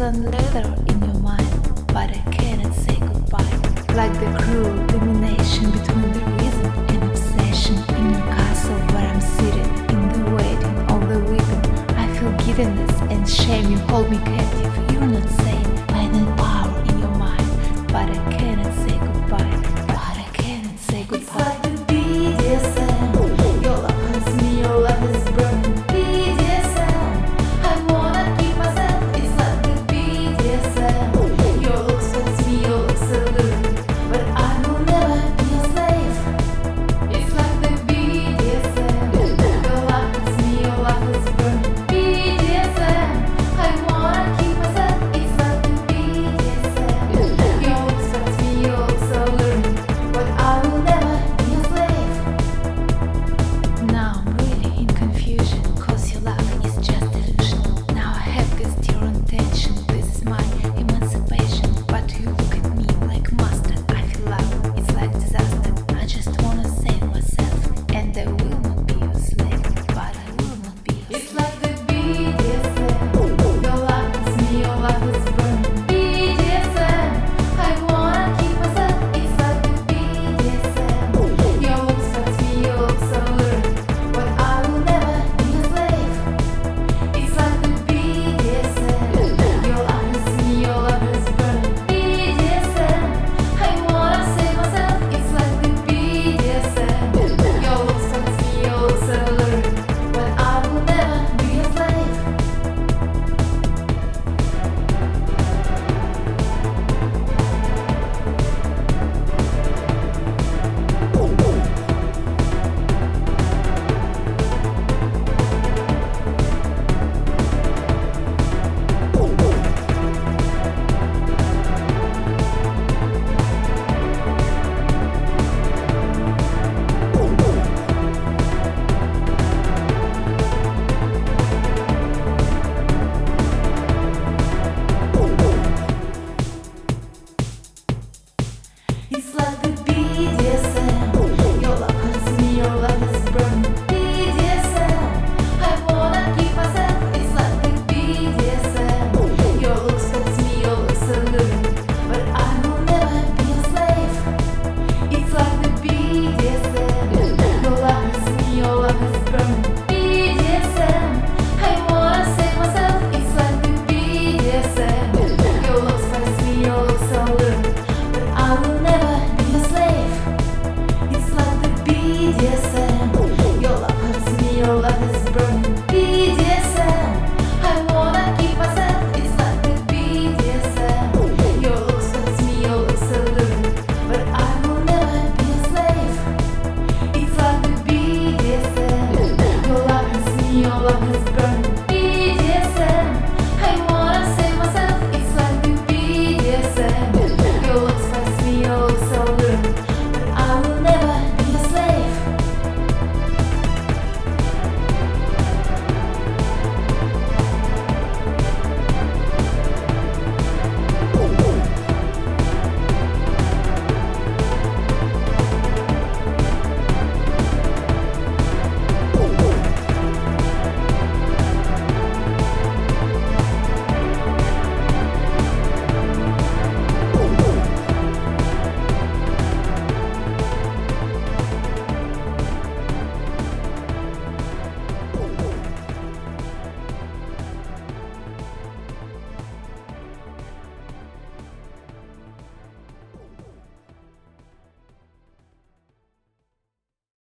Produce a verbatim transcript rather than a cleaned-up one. thousand letters in your mind, but I cannot say goodbye. Like the cruel domination between the reason and obsession in your castle where I'm seated in the waiting of the weeping. I feel giddiness and shame, you hold me captive.